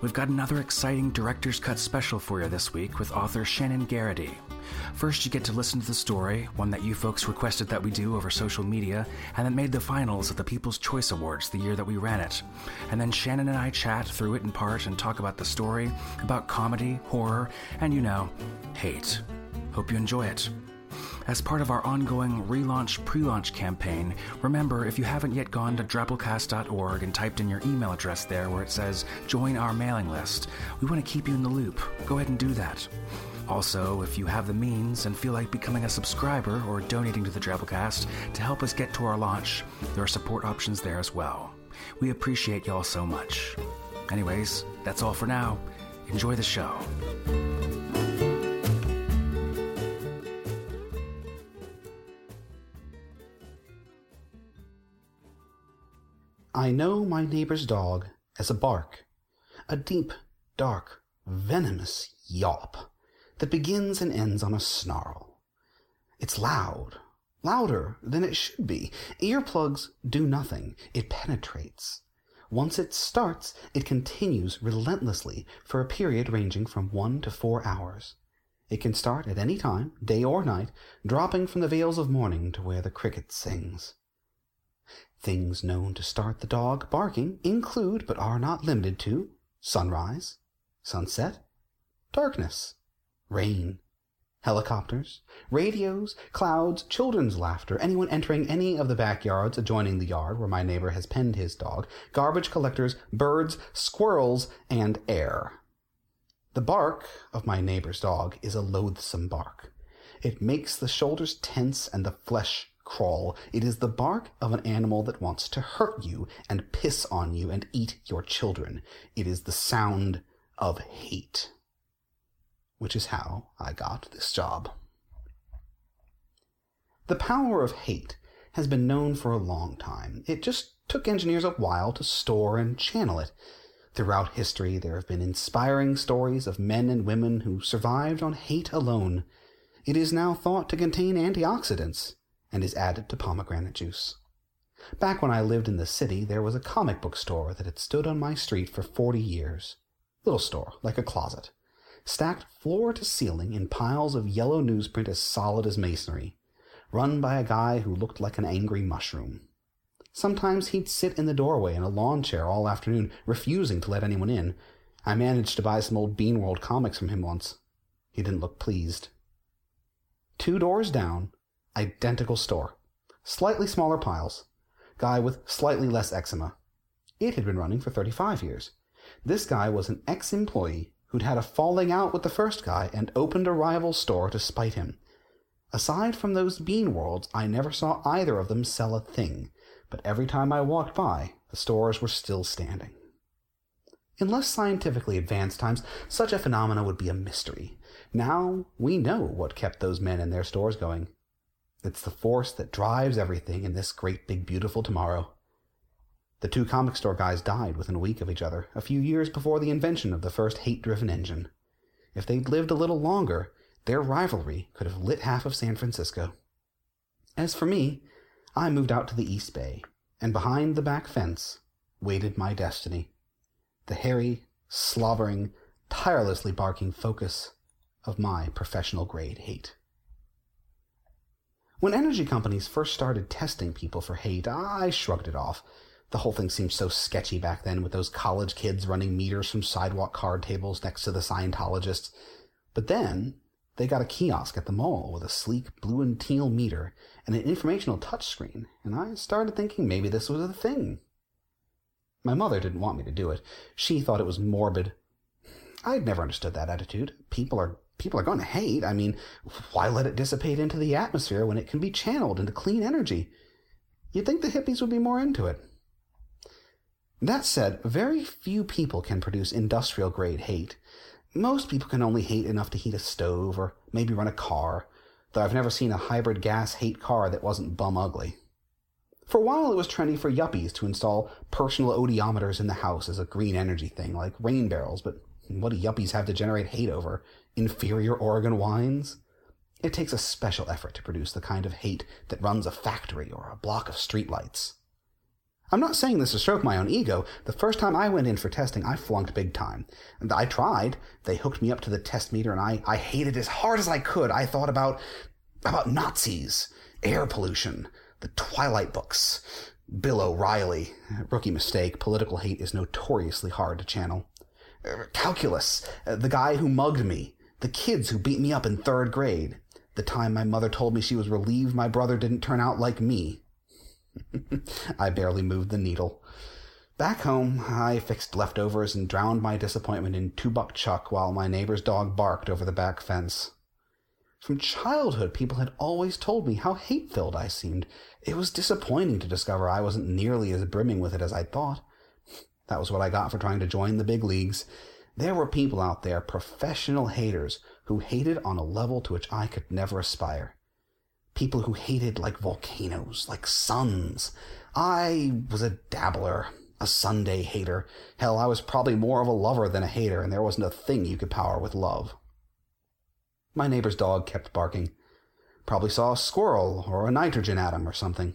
We've got another exciting Director's Cut special for you this week with author Shaenon Garrity. First, you get to listen to the story, one that you folks requested that we do over social media, and that made the finals of the People's Choice Awards the year that we ran it. And then Shaenon and I chat through it in part and talk about the story, about comedy, horror, and, you know, hate. Hope you enjoy it. As part of our ongoing relaunch pre-launch campaign, remember, if you haven't yet gone to Drabblecast.org and typed in your email address there where it says join our mailing list, we want to keep you in the loop. Go ahead and do that. Also, if you have the means and feel like becoming a subscriber or donating to the Drabblecast to help us get to our launch, there are support options there as well. We appreciate y'all so much. Anyways, that's all for now. Enjoy the show. I know my neighbor's dog as a bark, a deep, dark, venomous yawp that begins and ends on a snarl. It's loud, louder than it should be. Earplugs do nothing. It penetrates. Once it starts, it continues relentlessly for a period ranging from 1 to 4 hours. It can start at any time, day or night, dropping from the veils of morning to where the cricket sings. Things known to start the dog barking include, but are not limited to, sunrise, sunset, darkness, rain, helicopters, radios, clouds, children's laughter, anyone entering any of the backyards adjoining the yard where my neighbor has penned his dog, garbage collectors, birds, squirrels, and air. The bark of my neighbor's dog is a loathsome bark. It makes the shoulders tense and the flesh crawl. It is the bark of an animal that wants to hurt you and piss on you and eat your children. It is the sound of hate, which is how I got this job. The power of hate has been known for a long time. It just took engineers a while to store and channel it. Throughout history, there have been inspiring stories of men and women who survived on hate alone. It is now thought to contain antioxidants and is added to pomegranate juice. Back when I lived in the city, there was a comic book store that had stood on my street for 40 years. Little store, like a closet, stacked floor to ceiling in piles of yellow newsprint as solid as masonry, run by a guy who looked like an angry mushroom. Sometimes he'd sit in the doorway in a lawn chair all afternoon, refusing to let anyone in. I managed to buy some old Beanworld comics from him once. He didn't look pleased. 2 doors down, identical store. Slightly smaller piles. Guy with slightly less eczema. It had been running for 35 years. This guy was an ex-employee who'd had a falling out with the first guy and opened a rival store to spite him. Aside from those Beanworlds, I never saw either of them sell a thing, but every time I walked by, the stores were still standing. In less scientifically advanced times, such a phenomena would be a mystery. Now we know what kept those men and their stores going. It's the force that drives everything in this great big beautiful tomorrow. The two comic store guys died within a week of each other, a few years before the invention of the first hate-driven engine. If they'd lived a little longer, their rivalry could have lit half of San Francisco. As for me, I moved out to the East Bay, and behind the back fence waited my destiny. The hairy, slobbering, tirelessly barking focus of my professional-grade hate. When energy companies first started testing people for hate, I shrugged it off. The whole thing seemed so sketchy back then, with those college kids running meters from sidewalk card tables next to the Scientologists. But then, they got a kiosk at the mall with a sleek blue and teal meter and an informational touchscreen, and I started thinking maybe this was a thing. My mother didn't want me to do it. She thought it was morbid. I'd never understood that attitude. People are going to hate. I mean, why let it dissipate into the atmosphere when it can be channeled into clean energy? You'd think the hippies would be more into it. That said, very few people can produce industrial-grade hate. Most people can only hate enough to heat a stove or maybe run a car, though I've never seen a hybrid gas hate car that wasn't bum-ugly. For a while it was trendy for yuppies to install personal odometers in the house as a green energy thing, like rain barrels, but what do yuppies have to generate hate over? Inferior Oregon wines? It takes a special effort to produce the kind of hate that runs a factory or a block of streetlights. I'm not saying this to stroke my own ego. The first time I went in for testing, I flunked big time. I tried. They hooked me up to the test meter, and I hated as hard as I could. I thought about Nazis, air pollution, the Twilight books, Bill O'Reilly. Rookie mistake, political hate is notoriously hard to channel. Calculus, the guy who mugged me, the kids who beat me up in third grade, the time my mother told me she was relieved my brother didn't turn out like me. I barely moved the needle. Back home, I fixed leftovers and drowned my disappointment in $2 chuck while my neighbor's dog barked over the back fence. From childhood, people had always told me how hate-filled I seemed. It was disappointing to discover I wasn't nearly as brimming with it as I thought. That was what I got for trying to join the big leagues. There were people out there, professional haters, who hated on a level to which I could never aspire. People who hated like volcanoes, like suns. I was a dabbler, a Sunday hater. Hell, I was probably more of a lover than a hater, and there wasn't a thing you could power with love. My neighbor's dog kept barking. Probably saw a squirrel or a nitrogen atom or something.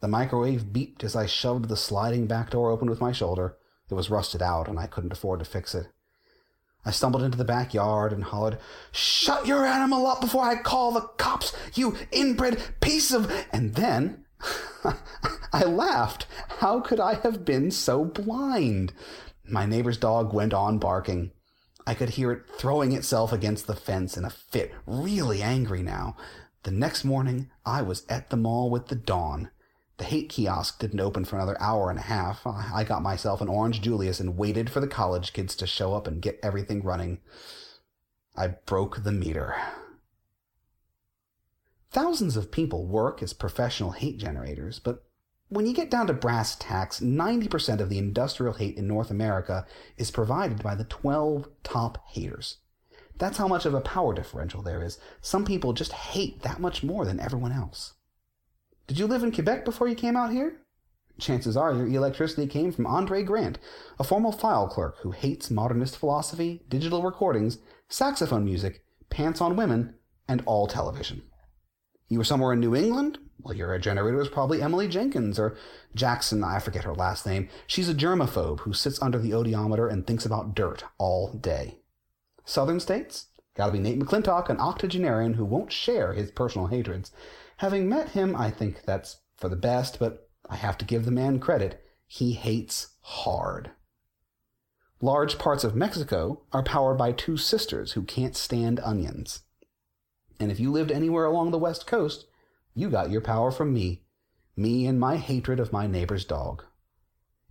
The microwave beeped as I shoved the sliding back door open with my shoulder. It was rusted out, and I couldn't afford to fix it. I stumbled into the backyard and hollered, "Shut your animal up before I call the cops, you inbred piece of—" And then I laughed. How could I have been so blind? My neighbor's dog went on barking. I could hear it throwing itself against the fence in a fit, really angry now. The next morning, I was at the mall with the dawn. The hate kiosk didn't open for another hour and a half. I got myself an Orange Julius and waited for the college kids to show up and get everything running. I broke the meter. Thousands of people work as professional hate generators, but when you get down to brass tacks, 90% of the industrial hate in North America is provided by the 12 top haters. That's how much of a power differential there is. Some people just hate that much more than everyone else. Did you live in Quebec before you came out here? Chances are your electricity came from Andre Grant, a formal file clerk who hates modernist philosophy, digital recordings, saxophone music, pants on women, and all television. You were somewhere in New England? Well, your generator was probably Emily Jenkins or Jackson, I forget her last name. She's a germaphobe who sits under the odometer and thinks about dirt all day. Southern states? Gotta be Nate McClintock, an octogenarian who won't share his personal hatreds. Having met him, I think that's for the best, but I have to give the man credit. He hates hard. Large parts of Mexico are powered by two sisters who can't stand onions. And if you lived anywhere along the West Coast, you got your power from me. Me and my hatred of my neighbor's dog.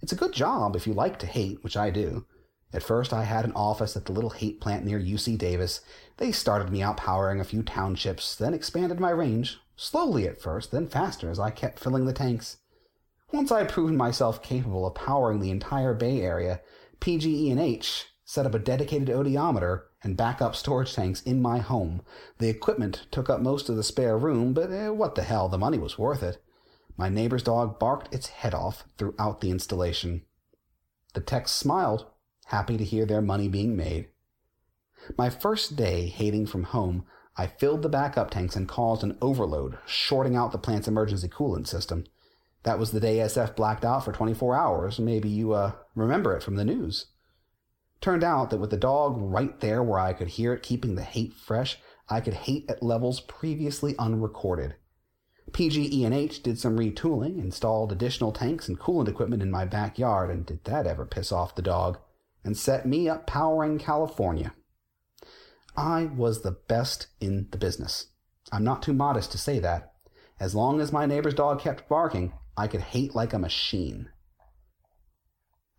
It's a good job if you like to hate, which I do. At first, I had an office at the little hate plant near UC Davis. They started me out powering a few townships, then expanded my range, slowly at first, then faster as I kept filling the tanks. Once I proved myself capable of powering the entire Bay Area, PG&E set up a dedicated odiometer and backup storage tanks in my home. The equipment took up most of the spare room, but what the hell, the money was worth it. My neighbor's dog barked its head off throughout the installation. The techs smiled, happy to hear their money being made. My first day hating from home, I filled the backup tanks and caused an overload, shorting out the plant's emergency coolant system. That was the day SF blacked out for 24 hours. Maybe you remember it from the news. Turned out that with the dog right there where I could hear it keeping the hate fresh, I could hate at levels previously unrecorded. PG&E did some retooling, installed additional tanks and coolant equipment in my backyard, and did that ever piss off the dog, and set me up powering California. I was the best in the business. I'm not too modest to say that. As long as my neighbor's dog kept barking, I could hate like a machine.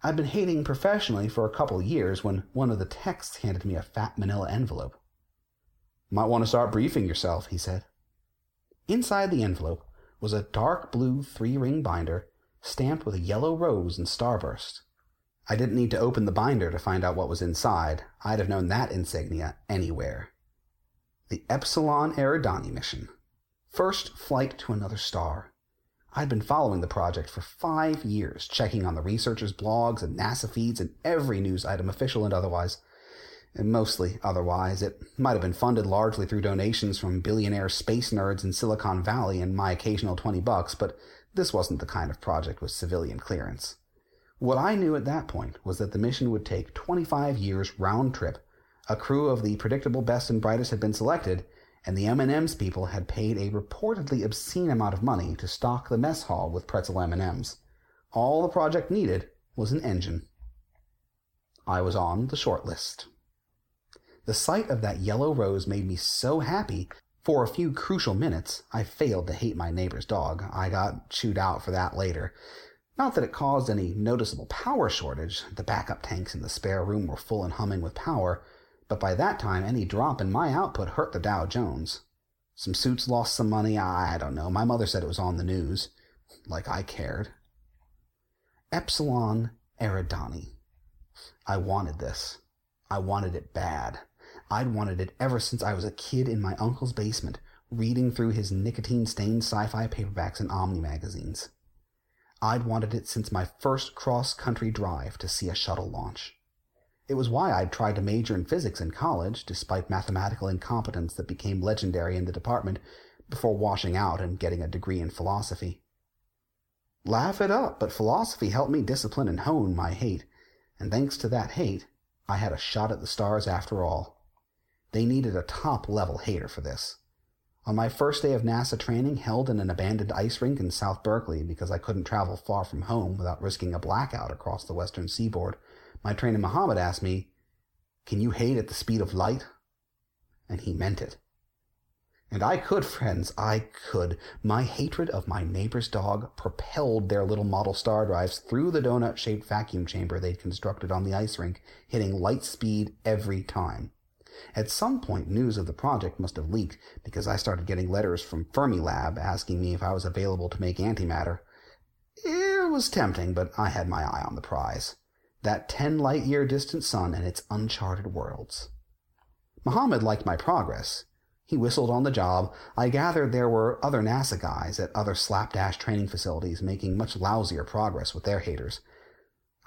I'd been hating professionally for a couple years when one of the techs handed me a fat manila envelope. "Might want to start briefing yourself," he said. Inside the envelope was a dark blue 3-ring binder stamped with a yellow rose and starburst. I didn't need to open the binder to find out what was inside. I'd have known that insignia anywhere. The Epsilon Eridani mission. First flight to another star. I'd been following the project for 5 years, checking on the researchers' blogs and NASA feeds and every news item, official and otherwise. And mostly otherwise. It might have been funded largely through donations from billionaire space nerds in Silicon Valley and my occasional $20, but this wasn't the kind of project with civilian clearance. What I knew at that point was that the mission would take 25 years round trip, a crew of the predictable best and brightest had been selected, and the M&M's people had paid a reportedly obscene amount of money to stock the mess hall with pretzel M&Ms. All the project needed was an engine. I was on the short list. The sight of that yellow rose made me so happy, for a few crucial minutes, I failed to hate my neighbor's dog. I got chewed out for that later. Not that it caused any noticeable power shortage. The backup tanks in the spare room were full and humming with power, but by that time, any drop in my output hurt the Dow Jones. Some suits lost some money. I don't know. My mother said it was on the news. Like I cared. Epsilon Eridani. I wanted this. I wanted it bad. I'd wanted it ever since I was a kid in my uncle's basement, reading through his nicotine-stained sci-fi paperbacks and Omni magazines. I'd wanted it since my first cross-country drive to see a shuttle launch. It was why I'd tried to major in physics in college, despite mathematical incompetence that became legendary in the department, before washing out and getting a degree in philosophy. Laugh it up, but philosophy helped me discipline and hone my hate, and thanks to that hate, I had a shot at the stars after all. They needed a top-level hater for this. On my first day of NASA training, held in an abandoned ice rink in South Berkeley because I couldn't travel far from home without risking a blackout across the western seaboard, my trainer Muhammad asked me, "Can you hate at the speed of light?" And he meant it. And I could, friends, I could. My hatred of my neighbor's dog propelled their little model star drives through the donut-shaped vacuum chamber they'd constructed on the ice rink, hitting light speed every time. At some point, news of the project must have leaked, because I started getting letters from Fermilab asking me if I was available to make antimatter. It was tempting, but I had my eye on the prize. That 10-light-year distant sun and its uncharted worlds. Muhammad liked my progress. He whistled on the job. I gathered there were other NASA guys at other slapdash training facilities making much lousier progress with their haters.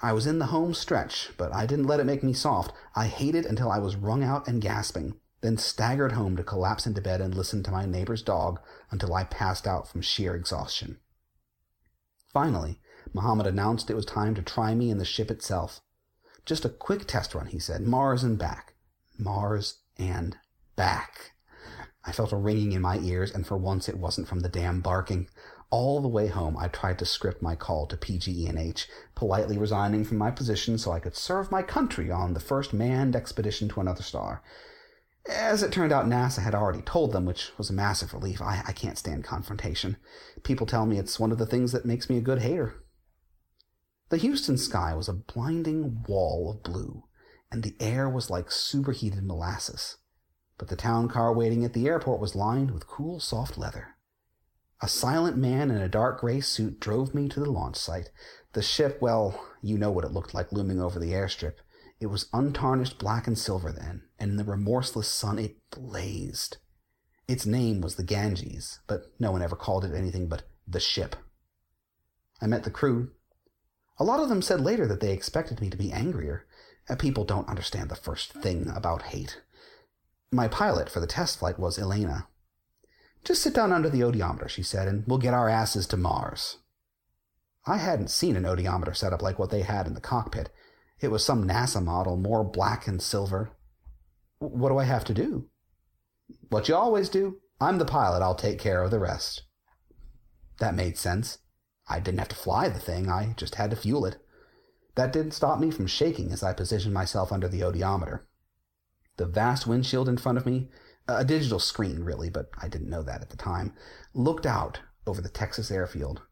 I was in the home stretch, but I didn't let it make me soft. I hated until I was wrung out and gasping, then staggered home to collapse into bed and listen to my neighbor's dog until I passed out from sheer exhaustion. Finally, Muhammad announced it was time to try me in the ship itself. Just a quick test run, he said. Mars and back. Mars and back. I felt a ringing in my ears, and for once it wasn't from the damn barking. All the way home, I tried to script my call to PG&E, politely resigning from my position so I could serve my country on the first manned expedition to another star. As it turned out, NASA had already told them, which was a massive relief. I can't stand confrontation. People tell me it's one of the things that makes me a good hater. The Houston sky was a blinding wall of blue. and the air was like superheated molasses. But the town car waiting at the airport was lined with cool, soft leather. A silent man in a dark gray suit drove me to the launch site. The ship, well, you know what it looked like looming over the airstrip. It was untarnished black and silver then, and in the remorseless sun it blazed. Its name was the Ganges, but no one ever called it anything but the ship. I met the crew. A lot of them said later that they expected me to be angrier. People don't understand the first thing about hate. My pilot for the test flight was Elena. "Just sit down under the odometer," she said, "and we'll get our asses to Mars." I hadn't seen an odometer set up like what they had in the cockpit. It was some NASA model, more black and silver. "What do I have to do?" "What you always do. I'm the pilot. I'll take care of the rest." That made sense. I didn't have to fly the thing. I just had to fuel it. That didn't stop me from shaking as I positioned myself under the odometer. The vast windshield in front of me, a digital screen really, but I didn't know that at the time, looked out over the Texas airfield.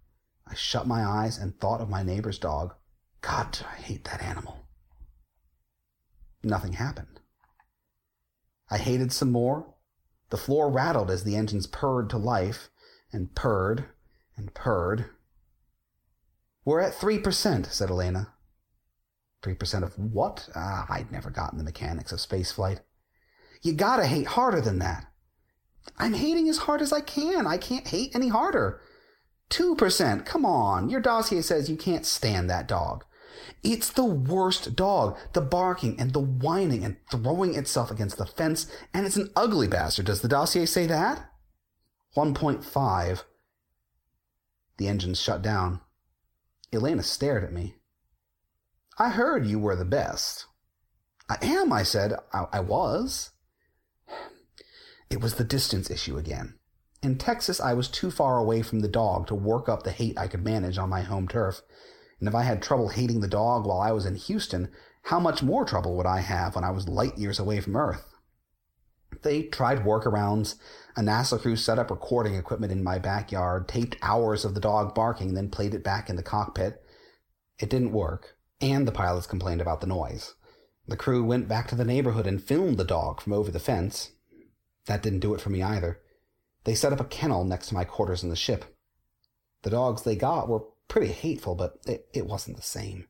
I shut my eyes and thought of my neighbor's dog. God, I hate that animal. Nothing happened. I hated some more. The floor rattled as the engines purred to life, and purred, and purred. "We're at 3%, said Elena. 3% of what? I'd never gotten the mechanics of spaceflight. "You gotta hate harder than that." "I'm hating as hard as I can. I can't hate any harder." 2%. "Come on. Your dossier says you can't stand that dog." "It's the worst dog. The barking and the whining and throwing itself against the fence. And it's an ugly bastard. Does the dossier say that?" 1.5. The engines shut down. Elena stared at me. "I heard you were the best." "I am," I said. I was. It was the distance issue again. In Texas, I was too far away from the dog to work up the hate I could manage on my home turf. And if I had trouble hating the dog while I was in Houston, how much more trouble would I have when I was light years away from Earth? They tried workarounds. A NASA crew set up recording equipment in my backyard, taped hours of the dog barking, then played it back in the cockpit. It didn't work. And the pilots complained about the noise. The crew went back to the neighborhood and filmed the dog from over the fence. That didn't do it for me either. They set up a kennel next to my quarters in the ship. The dogs they got were pretty hateful, but it wasn't the same.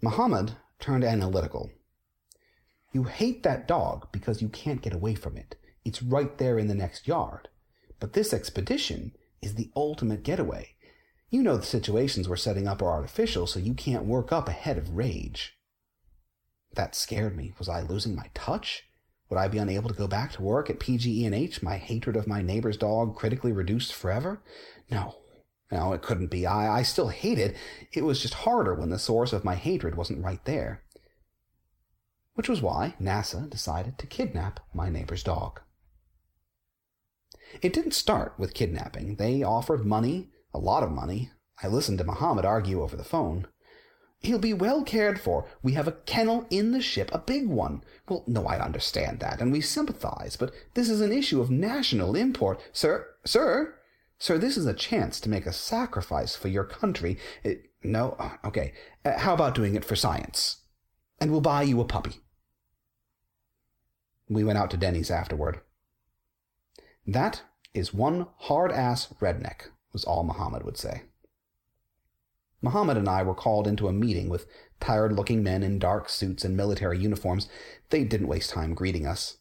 Muhammad turned analytical. "You hate that dog because you can't get away from it. It's right there in the next yard. But this expedition is the ultimate getaway. You know the situations we're setting up are artificial, so you can't work up a head of rage." That scared me. Was I losing my touch? Would I be unable to go back to work at PG&E, my hatred of my neighbor's dog critically reduced forever? No, it couldn't be. I still hated. It was just harder when the source of my hatred wasn't right there. Which was why NASA decided to kidnap my neighbor's dog. It didn't start with kidnapping. They offered money. A lot of money. I listened to Muhammad argue over the phone. "He'll be well cared for. We have a kennel in the ship, a big one." "Well, no, I understand that, and we sympathize, but this is an issue of national import." Sir, this is a chance to make a sacrifice for your country. No, okay. How about doing it for science? And we'll buy you a puppy." We went out to Denny's afterward. "That is one hard-ass redneck," was all Muhammad would say. Muhammad and I were called into a meeting with tired-looking men in dark suits and military uniforms. They didn't waste time greeting us.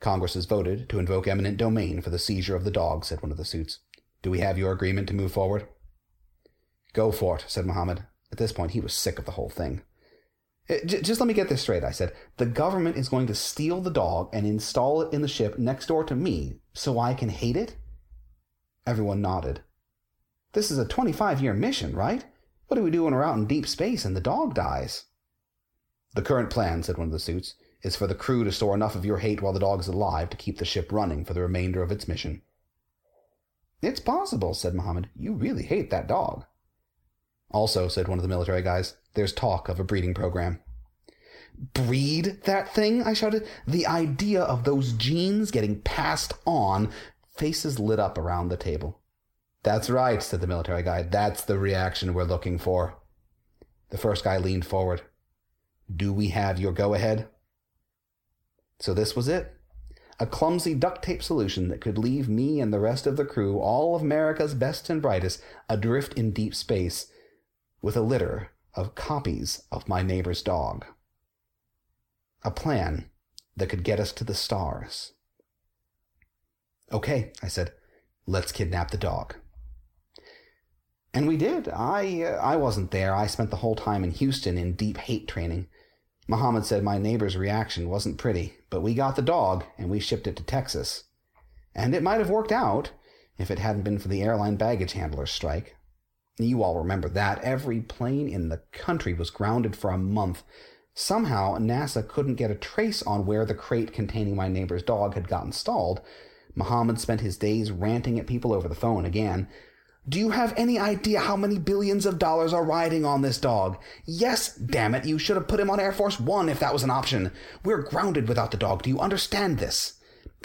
"Congress has voted to invoke eminent domain for the seizure of the dog," said one of the suits. "Do we have your agreement to move forward?" "Go for it," said Muhammad. At this point, he was sick of the whole thing. "Just let me get this straight," I said. "The government is going to steal the dog and install it in the ship next door to me so I can hate it?" Everyone nodded. "This is a 25-year mission, right? What do we do when we're out in deep space and the dog dies?" "The current plan," said one of the suits, "is for the crew to store enough of your hate while the dog is alive to keep the ship running for the remainder of its mission." "It's possible," said Muhammad. "You really hate that dog." "Also," said one of the military guys, "there's talk of a breeding program." "Breed that thing?" I shouted. "The idea of those genes getting passed on..." Faces lit up around the table. "That's right," said the military guy. "That's the reaction we're looking for." The first guy leaned forward. Do we have your go-ahead? So this was it. A clumsy duct tape solution that could leave me and the rest of the crew, all of America's best and brightest, adrift in deep space with a litter of copies of My Neighbor's Dog. A plan that could get us to the stars. Okay, I said, let's kidnap the dog. And we did. I wasn't there. I spent the whole time in Houston in deep hate training. Muhammad said my neighbor's reaction wasn't pretty, but we got the dog and we shipped it to Texas. And it might have worked out if it hadn't been for the airline baggage handlers strike. You all remember that. Every plane in the country was grounded for a month. Somehow, NASA couldn't get a trace on where the crate containing My Neighbor's Dog had gotten stalled. Muhammad spent his days ranting at people over the phone again. Do you have any idea how many billions of dollars are riding on this dog? Yes, damn it, you should have put him on Air Force One if that was an option. We're grounded without the dog. Do you understand this?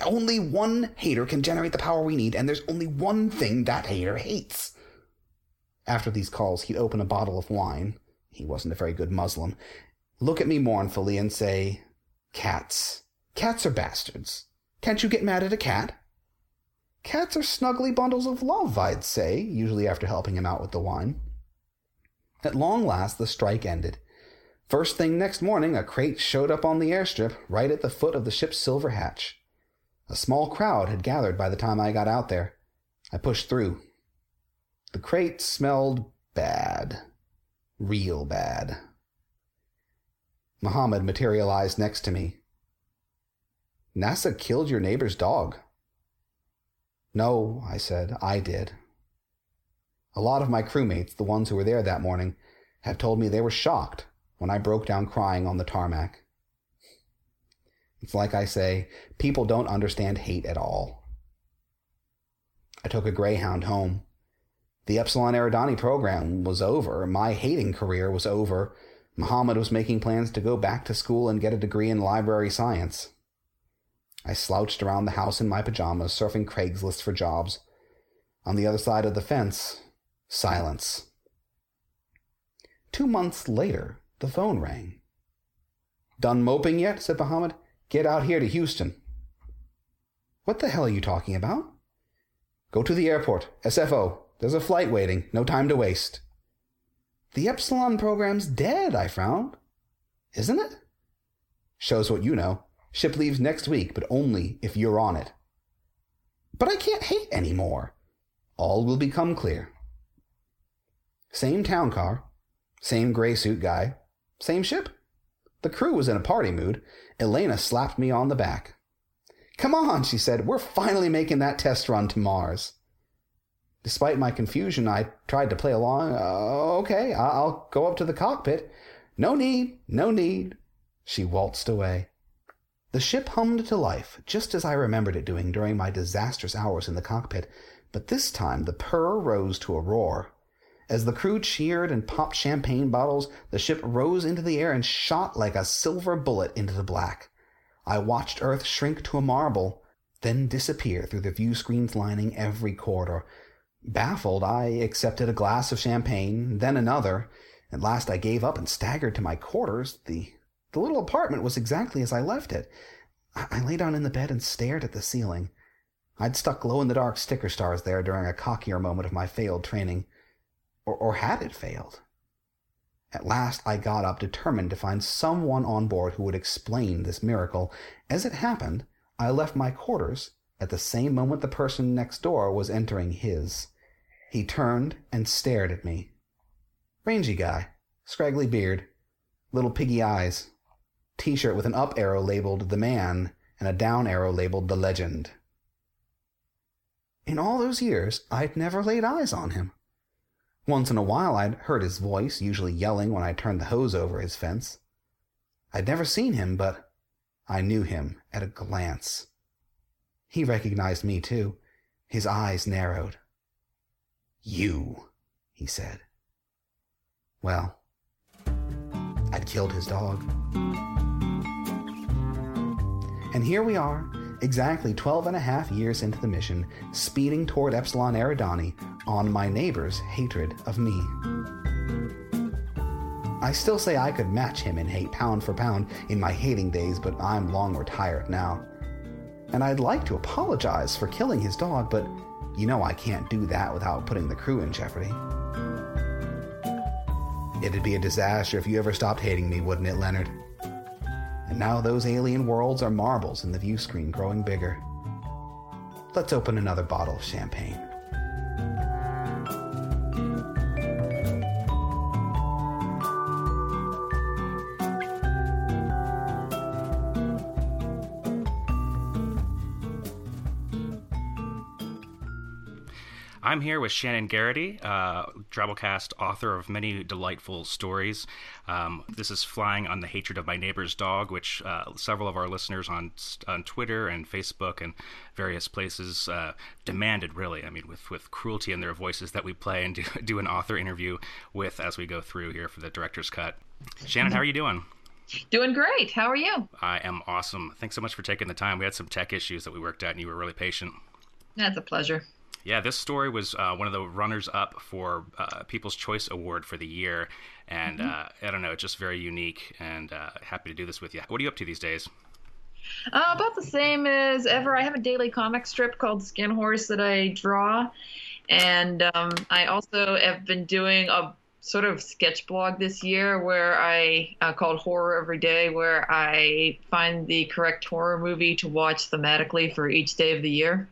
Only one hater can generate the power we need, and there's only one thing that hater hates. After these calls, he'd open a bottle of wine. He wasn't a very good Muslim. Look at me mournfully and say, cats. Cats are bastards. Can't you get mad at a cat? Cats are snuggly bundles of love, I'd say, usually after helping him out with the wine. At long last, the strike ended. First thing next morning, a crate showed up on the airstrip, right at the foot of the ship's silver hatch. A small crowd had gathered by the time I got out there. I pushed through. The crate smelled bad. Real bad. Muhammad materialized next to me. NASA killed your neighbor's dog. No, I said, I did. A lot of my crewmates, the ones who were there that morning, have told me they were shocked when I broke down crying on the tarmac. It's like I say, people don't understand hate at all. I took a Greyhound home. The Epsilon Eridani program was over. My hating career was over. Muhammad was making plans to go back to school and get a degree in library science. I slouched around the house in my pajamas, surfing Craigslist for jobs. On the other side of the fence, silence. 2 months later, the phone rang. Done moping yet? Said Muhammad. Get out here to Houston. What the hell are you talking about? Go to the airport. SFO. There's a flight waiting. No time to waste. The Epsilon program's dead, I frowned. Isn't it? Shows what you know. Ship leaves next week, but only if you're on it. But I can't hate anymore. All will become clear. Same town car, same gray suit guy, same ship. The crew was in a party mood. Elena slapped me on the back. Come on, she said. We're finally making that test run to Mars. Despite my confusion, I tried to play along. Okay, I'll go up to the cockpit. No need, no need. She waltzed away. The ship hummed to life, just as I remembered it doing during my disastrous hours in the cockpit, but this time the purr rose to a roar. As the crew cheered and popped champagne bottles, the ship rose into the air and shot like a silver bullet into the black. I watched Earth shrink to a marble, then disappear through the view screens lining every corridor. Baffled, I accepted a glass of champagne, then another. At last I gave up and staggered to my quarters. The little apartment was exactly as I left it. I lay down in the bed and stared at the ceiling. I'd stuck glow-in-the-dark sticker stars there during a cockier moment of my failed training. Or had it failed? At last I got up, determined to find someone on board who would explain this miracle. As it happened, I left my quarters at the same moment the person next door was entering his. He turned and stared at me. Rangy guy. Scraggly beard. Little piggy eyes. T-shirt with an up arrow labeled The Man and a down arrow labeled The Legend. In all those years, I'd never laid eyes on him. Once in a while, I'd heard his voice, usually yelling when I turned the hose over his fence. I'd never seen him, but I knew him at a glance. He recognized me, too. His eyes narrowed. You, he said. Well, I'd killed his dog. And here we are, exactly 12.5 years into the mission, speeding toward Epsilon Eridani on my neighbor's hatred of me. I still say I could match him in hate pound for pound in my hating days, but I'm long retired now. And I'd like to apologize for killing his dog, but you know I can't do that without putting the crew in jeopardy. It'd be a disaster if you ever stopped hating me, wouldn't it, Leonard? And now those alien worlds are marbles in the view screen growing bigger. Let's open another bottle of champagne. I'm here with Shaenon Garrity, Drabblecast author of many delightful stories. This is Flying on the Hatred of My Neighbor's Dog, which several of our listeners on Twitter and Facebook and various places demanded, really. I mean, with cruelty in their voices that we play and do an author interview with as we go through here for the Director's Cut. Shaenon, how are you doing? Doing great. How are you? I am awesome. Thanks so much for taking the time. We had some tech issues that we worked out, and you were really patient. That's a pleasure. Yeah, this story was one of the runners-up for People's Choice Award for the year, and I don't know, it's just very unique, and happy to do this with you. What are you up to these days? About the same as ever. I have a daily comic strip called Skin Horse that I draw, and I also have been doing a sort of sketch blog this year where I called Horror Every Day, where I find the correct horror movie to watch thematically for each day of the year.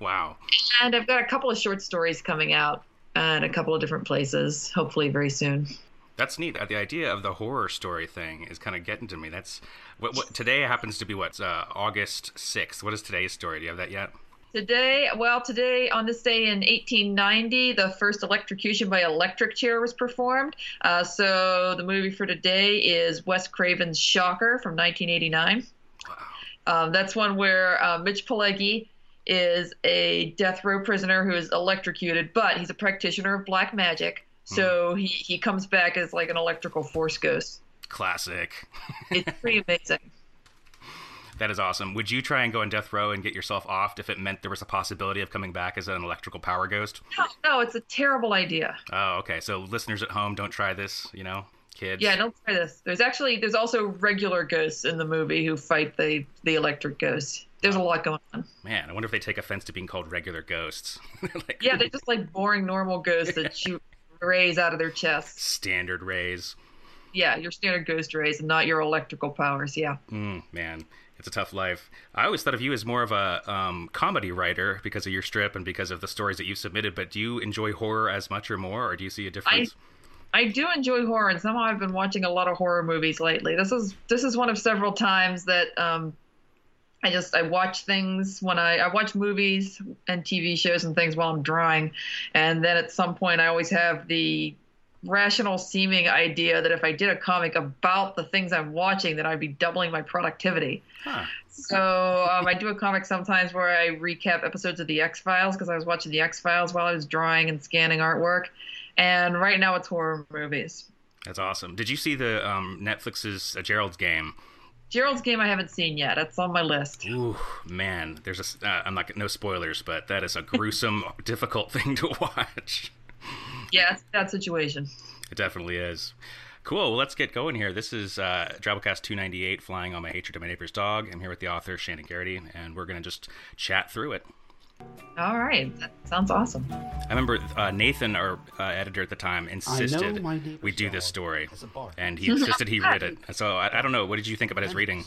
Wow. And I've got a couple of short stories coming out at a couple of different places, hopefully very soon. That's neat. The idea of the horror story thing is kind of getting to me. That's what today happens to be August 6th. What is today's story? Do you have that yet? Today, on this day in 1890, the first electrocution by electric chair was performed. So the movie for today is Wes Craven's Shocker from 1989. Wow. That's one where Mitch Pileggi is a death row prisoner who is electrocuted, but he's a practitioner of black magic, so he comes back as like an electrical force ghost. Classic. It's pretty amazing. That is awesome. Would you try and go on death row and get yourself offed if it meant there was a possibility of coming back as an electrical power ghost? No, it's a terrible idea. Oh, okay. So listeners at home, don't try this, you know? Kids. Yeah, don't try this. There's also regular ghosts in the movie who fight the electric ghosts. There's a lot going on. Man, I wonder if they take offense to being called regular ghosts. Yeah, they're just like boring normal ghosts that shoot rays out of their chests. Standard rays. Yeah, your standard ghost rays and not your electrical powers, yeah. Man, it's a tough life. I always thought of you as more of a comedy writer because of your strip and because of the stories that you've submitted, but do you enjoy horror as much or more, or do you see a difference? I do enjoy horror, and somehow I've been watching a lot of horror movies lately. This is one of several times that I watch things when I watch movies and TV shows and things while I'm drawing, and then at some point I always have the rational seeming idea that if I did a comic about the things I'm watching, that I'd be doubling my productivity. Huh. So I do a comic sometimes where I recap episodes of the X-Files because I was watching the X-Files while I was drawing and scanning artwork. And right now it's horror movies. That's awesome. Did you see the Netflix's Gerald's Game? Gerald's Game I haven't seen yet. It's on my list. Ooh, man. There's no spoilers, but that is a gruesome, difficult thing to watch. Yeah, it's a bad situation. It definitely is. Cool. Well, let's get going here. This is Drabblecast 298, Flying on My Hatred of My Neighbor's Dog. I'm here with the author, Shaenon Garrity, and we're going to just chat through it. All right. That sounds awesome. I remember Nathan, our editor at the time, insisted we do this story, and he insisted he read it. So I don't know. What did you think about his reading?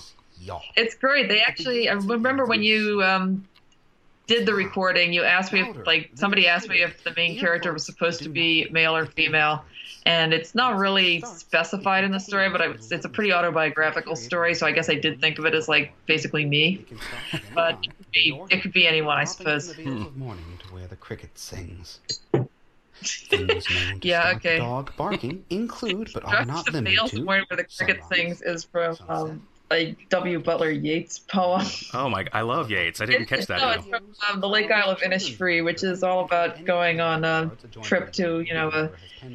It's great. I remember when you did the recording, you asked me if, somebody asked me if the main character was supposed to be male or female, and it's not really specified in the story, but it's a pretty autobiographical story, so I guess I did think of it as, basically me. But it could be anyone, I suppose. Yeah, okay. Dog barking include, but are not limited to. The Morning Where the Cricket Sings is from a W. Butler Yeats poem. Oh my! I love Yeats. I didn't catch that. No, it's from the Lake Isle of Innisfree, which is all about going on a trip to,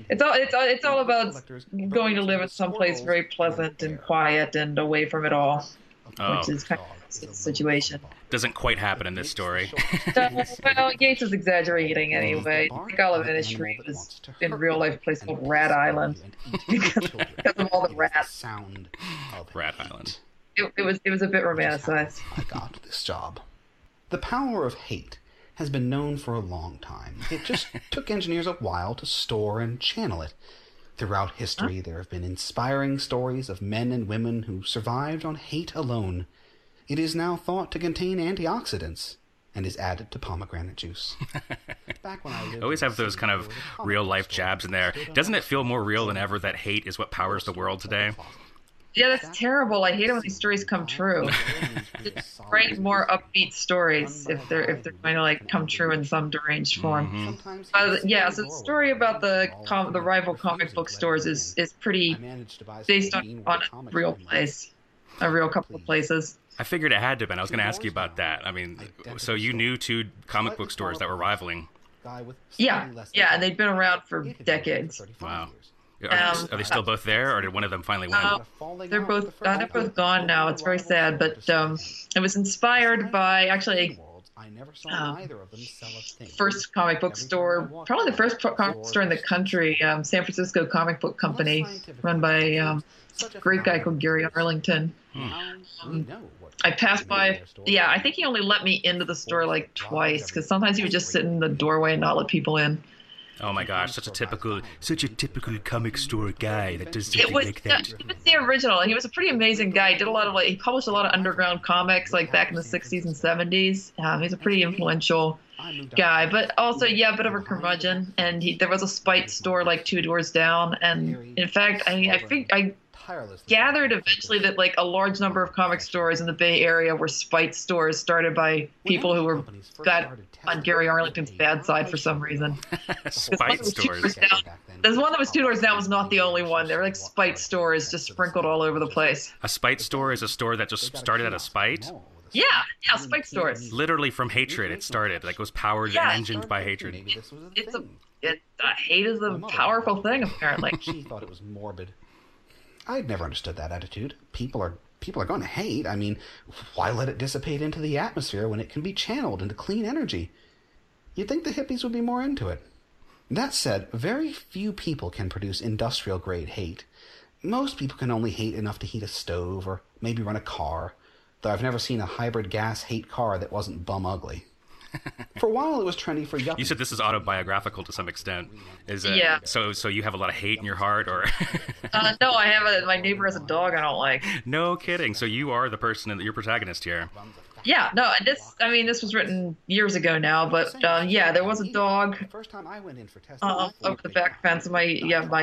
it's all about going to live in someplace very pleasant and quiet and away from it all. which is kind of a situation. Doesn't quite happen in this story. Well, Yeats is exaggerating anyway. Lake Isle of Innisfree was in real life a place called Rat Island because of all the rats. Sound of Rat Island. It was a bit romanticized. I got this job. The power of hate has been known for a long time. It just took engineers a while to store and channel it. Throughout history, there have been inspiring stories of men and women who survived on hate alone. It is now thought to contain antioxidants and is added to pomegranate juice. Back when I always have those kind of real-life jabs in there. Doesn't it feel more real than ever that hate is what powers the world today? Yeah, that's terrible. I hate it when these stories come true. Just write more upbeat stories if they're going to like come true in some deranged form. Mm-hmm. Yeah, so the story about the rival comic book stores is pretty based on a real place, a real couple of places. I figured it had to have been. I was going to ask you about that. I mean, so you knew two comic book stores that were rivaling. Yeah, and they'd been around for decades. Wow. Are they still both there, or did one of them finally win? They're both gone now. It's very sad, but it was inspired by actually first comic book store, probably the first comic book store in the country, San Francisco Comic Book Company, run by a great guy called Gary Arlington. I passed by. Yeah, I think he only let me into the store like twice, because sometimes he would just sit in the doorway and not let people in. Oh my gosh, such a typical comic store guy that does something like that. He was the original. He was a pretty amazing guy. He did a lot of he published a lot of underground comics like back in the 60s and 70s. He's a pretty influential guy, but also a bit of a curmudgeon. And there was a spite store like two doors down. And in fact, I gathered eventually that like a large number of comic stores in the Bay Area were spite stores started by people who were got on Gary Arlington's bad side for some reason. Spite stores. There's one that was two doors down was not the only one. There were like spite stores just sprinkled all over the place. A spite store is a store that just started out of spite? Yeah, spite stores. Literally from hatred it started. Like it was powered and engined by hatred. Hate is a powerful thing apparently. She thought it was morbid. I'd never understood that attitude. People are going to hate. I mean, why let it dissipate into the atmosphere when it can be channeled into clean energy? You'd think the hippies would be more into it. That said, very few people can produce industrial-grade hate. Most people can only hate enough to heat a stove or maybe run a car, though I've never seen a hybrid gas hate car that wasn't bum ugly. For a while, it was trendy for yuppies. You said this is autobiographical to some extent. Yeah. So you have a lot of hate in your heart, or? No, I have my neighbor has a dog I don't like. No kidding. So you are the person, your protagonist here. Yeah. No. This was written years ago now, but there was a dog over the back fence of my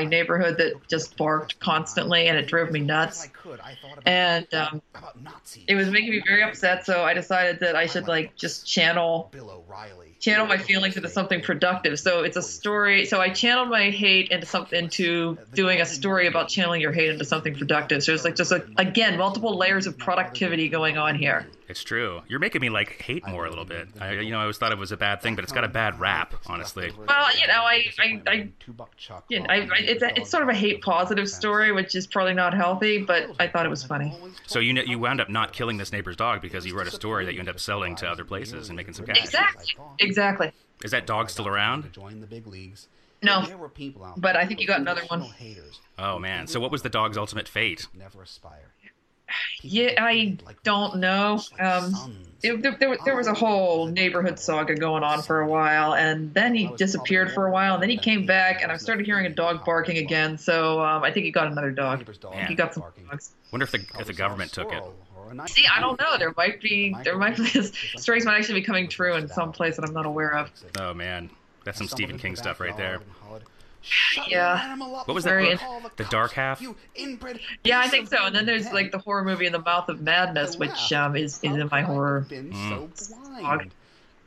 neighborhood that just barked constantly, and it drove me nuts. And it was making me very upset. So I decided that I should like just channel my feelings into something productive. So it's a story. So I channeled my hate into doing a story about channeling your hate into something productive. So it's like just again multiple layers of productivity going on here. It's true. You're making me like hate more a little bit. I always thought it was a bad thing, but it's got a bad rap, honestly. Well, it's sort of a hate positive story, which is probably not healthy, but I thought it was funny. So you wound up not killing this neighbor's dog because you wrote a story that you end up selling to other places and making some cash. Exactly. Is that dog still around? No, but I think you got another one. Oh man! So what was the dog's ultimate fate? Never aspire. Yeah, I don't know. There was a whole neighborhood saga going on for a while, and then he disappeared for a while, and then he came back, and I started hearing a dog barking again. So I think he got another dog. He got some dogs. Wonder if the government took it. See, I don't know. There might be stories might actually be coming true in some place that I'm not aware of. Oh man, that's some Stephen King stuff right there. Yeah. What was that book? The Dark Half? Yeah, I think so. And then there's like the horror movie In the Mouth of Madness, which is in my horror.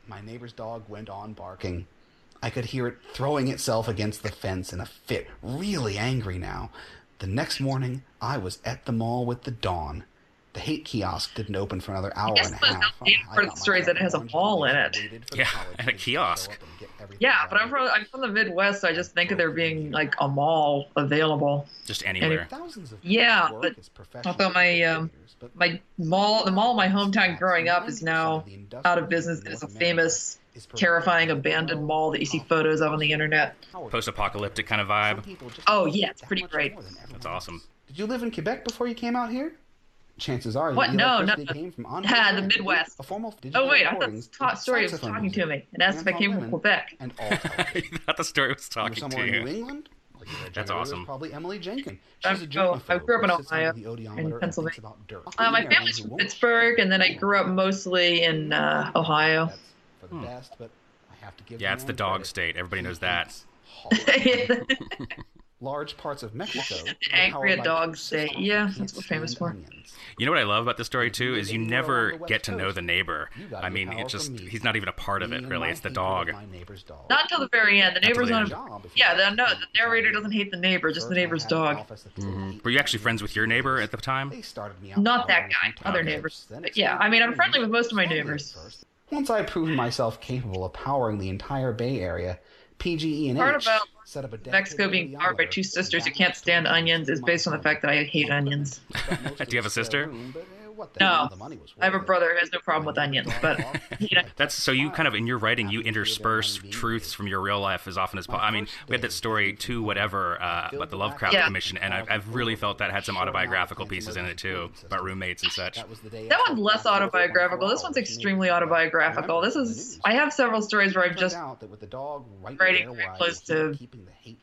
My neighbor's dog went on barking. I could hear it throwing itself against the fence in a fit, really angry now. The next morning, I was at the mall with the dawn. The hate kiosk didn't open for another hour and a half. For the stories that has a mall in it. Yeah, and a kiosk. Yeah, but I'm from the Midwest, so I just think of there being like a mall available. Just anywhere. Yeah, but although the mall in my hometown growing up is now out of business. It's a famous, terrifying, abandoned mall that you see photos of on the internet. Post-apocalyptic kind of vibe. Oh yeah, it's pretty great. That's awesome. Did you live in Quebec before you came out here? Chances are what? No. Came from the Midwest. A formal digital I thought the story was talking to me and asked if I came from Quebec. And all I thought the story was talking to you. In New England? That's awesome. Probably Emily Jenkins. I grew up in Ohio and Pennsylvania. My family's from Pittsburgh, and then I grew up mostly in Ohio. Yeah, it's the dog state. Everybody knows that. Large parts of Mexico. Angry at dog state. Yeah, that's what we're famous for. You know what I love about this story, too, is you never get to know the neighbor. I mean, it's just, he's not even a part of it, really. It's the dog. Not until the very end. The neighbor's not a... Yeah, no, the narrator doesn't hate the neighbor, just the neighbor's dog. Mm-hmm. Were you actually friends with your neighbor at the time? Not that guy. Other neighbors. But yeah, I mean, I'm friendly with most of my neighbors. Once I proved myself capable of powering the entire Bay Area, PG&E set up a Mexico being powered by two sisters who can't stand onions is based on the fact that I hate onions. Do you have a sister? No, I have a brother who has no problem with onions. But you know. That's so you kind of in your writing you intersperse truths from your real life as often as possible. I mean, we had that story too, whatever, about the Lovecraft Commission, and I've really felt that had some autobiographical pieces in it too, about roommates and such. That one's less autobiographical. This one's extremely autobiographical. I have several stories where I'm just writing very close to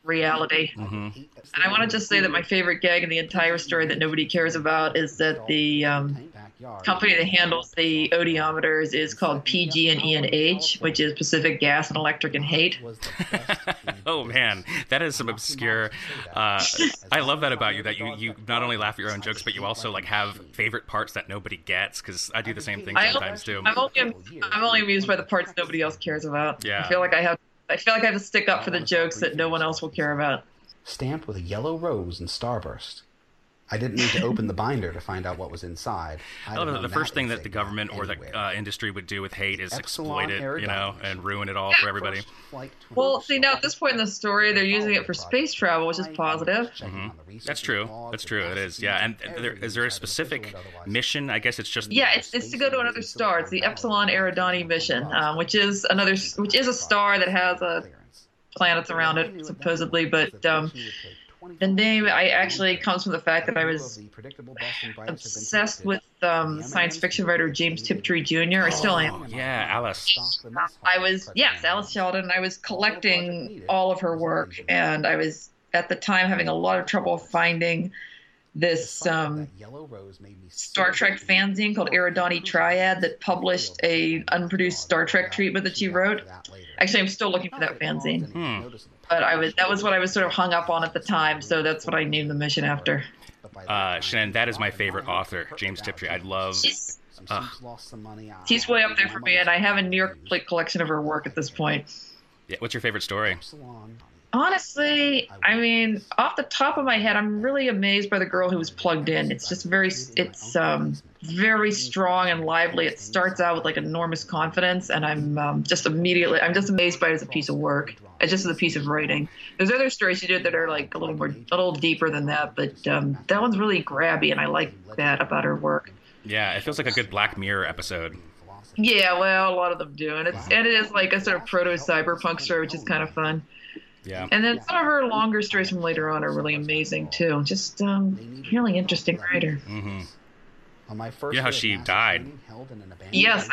reality. Mm-hmm. And I want to just say that my favorite gag in the entire story that nobody cares about is that the company that handles the odiometers is called PG&E&H, which is Pacific Gas and Electric and Hate. Oh man, that is some obscure. I love that about you, that you not only laugh at your own jokes, but you also like have favorite parts that nobody gets, because I do the same thing sometimes too. I'm only amused by the parts nobody else cares about. Yeah. I feel like I have to stick up for the jokes that no one else will care about. Stamped with a yellow rose and starburst. I didn't need to open the binder to find out what was inside. The first thing that the government or the industry would do with hate is exploit it, you know, and ruin it all for everybody. Well, see, now at this point in the story, they're using it for space travel, which is positive. Mm-hmm. That's true. That's true. It is. Yeah. And is there a specific mission? I guess it's just... Yeah, it's to go to another star. It's the Epsilon Eridani mission, which is a star that has planets around it, supposedly, but... The name actually comes from the fact that I was obsessed with science fiction writer James Tiptree Jr. I still am. Yeah, Alice. Alice Sheldon. I was collecting all of her work, and I was at the time having a lot of trouble finding this Star Trek fanzine called Eridani Triad that published an unproduced Star Trek treatment that she wrote. Actually, I'm still looking for that fanzine. But that was what I was sort of hung up on at the time, so that's what I named the mission after. Shaenon, that is my favorite author, James Tiptree. I love... He's way up there for me, and I have a New York complete collection of her work at this point. Yeah, what's your favorite story? Honestly, I mean, off the top of my head, I'm really amazed by The Girl Who Was Plugged In. It's just very strong and lively. It starts out with like enormous confidence, and I'm just amazed by it as a piece of work. It's just as a piece of writing. There's other stories you did that are like a little deeper than that, but that one's really grabby, and I like that about her work. Yeah, it feels like a good Black Mirror episode. Yeah, well, a lot of them do, and it is like a sort of proto-cyberpunk story, which is kind of fun. Yeah. And then some of her longer stories from later on are really amazing too. Just really interesting writer. Mm-hmm. You know how she died? Yes,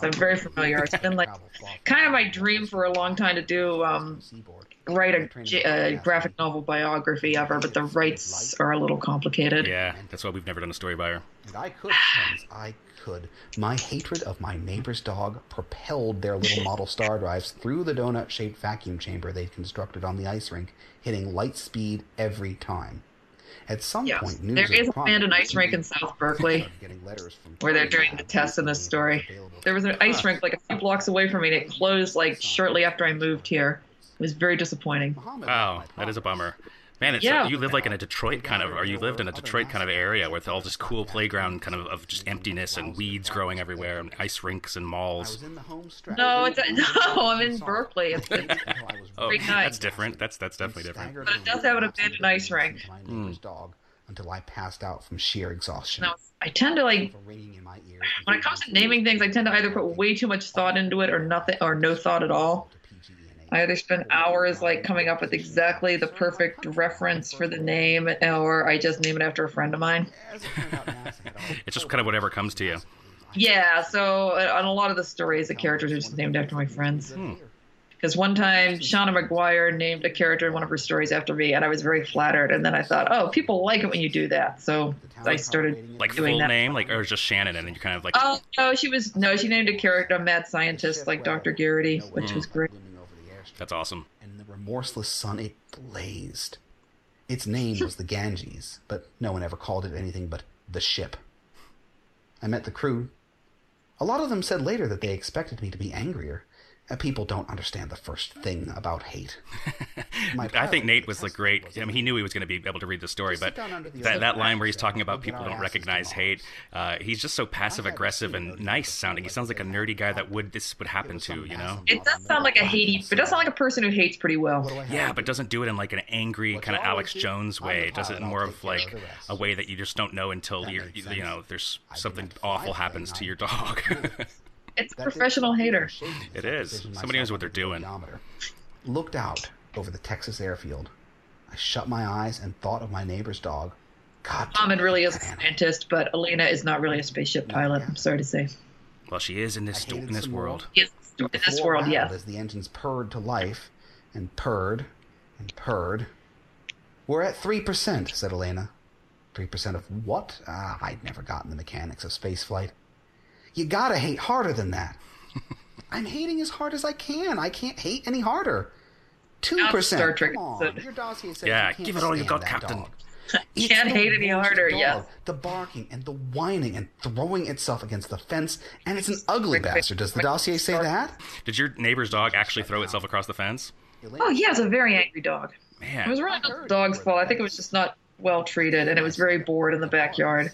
I'm very familiar. It's been like kind of my dream for a long time to do write a graphic novel biography of her, but the rights are a little complicated. Yeah, that's why we've never done a story by her. And I could. My hatred of my neighbor's dog propelled their little model star drives through the donut-shaped vacuum chamber they'd constructed on the ice rink, hitting light speed every time. At some point, news there is a abandoned ice rink in South Berkeley where they're doing the test in this story. There was an ice rink like a few blocks away from me, and it closed like shortly after I moved here. It was very disappointing. Oh, that is a bummer. Man, it's you live like in a Detroit kind of, or you lived in a Detroit kind of area with all this cool playground kind of just emptiness and weeds growing everywhere and ice rinks and malls. No, I'm in Berkeley. It's oh, that's different. That's definitely different. But it does have an abandoned ice rink. Until I passed out from sheer exhaustion. Now, I tend to like, when it comes to naming things, I tend to either put way too much thought into it or nothing, or no thought at all. I either spend hours like coming up with exactly the perfect reference for the name, or I just name it after a friend of mine. It's just kind of whatever comes to you. Yeah, so on a lot of the stories, the characters are just named after my friends. Because one time, Shauna McGuire named a character in one of her stories after me, and I was very flattered. And then I thought, oh, people like it when you do that. So I started like doing full that. Name, like, or just Shannon, and then you kind of like. Oh no, she named a character, a mad scientist, like Dr. Garrity, which was great. That's awesome. And the remorseless sun, it blazed. Its name was the Ganges, but no one ever called it anything but the ship. I met the crew. A lot of them said later that they expected me to be angrier. People don't understand the first thing about hate. I think Nate was like great. I mean, he knew he was going to be able to read the story, but that line where he's talking about people don't recognize hate, he's just so passive aggressive and nice sounding. He sounds like a nerdy guy that this would happen to, you know? It does sound like it does sound like a person who hates pretty well. Yeah, but doesn't do it in like an angry kind of Alex Jones way. It does it more of like a way that you just don't know until you know there's something awful happens to your dog. It's a professional hater. It is. Somebody knows what they're doing. Looked out over the Texas airfield. I shut my eyes and thought of my neighbor's dog. God. Muhammad really is a scientist, but Elena is not really a spaceship pilot. I'm sorry to say. Well, she is in this world. Yes, in this world, yes. As the engines purred to life, and purred, and purred. We're at 3%, said Elena. 3% of what? I'd never gotten the mechanics of spaceflight. You gotta hate harder than that. I'm hating as hard as I can. I can't hate any harder. 2%. Star Trek. Yeah, give it all you got, Captain. Can't hate any harder, yeah. The barking and the whining and throwing itself against the fence, and it's an ugly bastard. Does the dossier say that? Did your neighbor's dog actually throw itself across the fence? Oh, yeah, it was a very angry dog. Man. It was really not the dog's fault. I think it was just not well treated, and it was very bored in the backyard.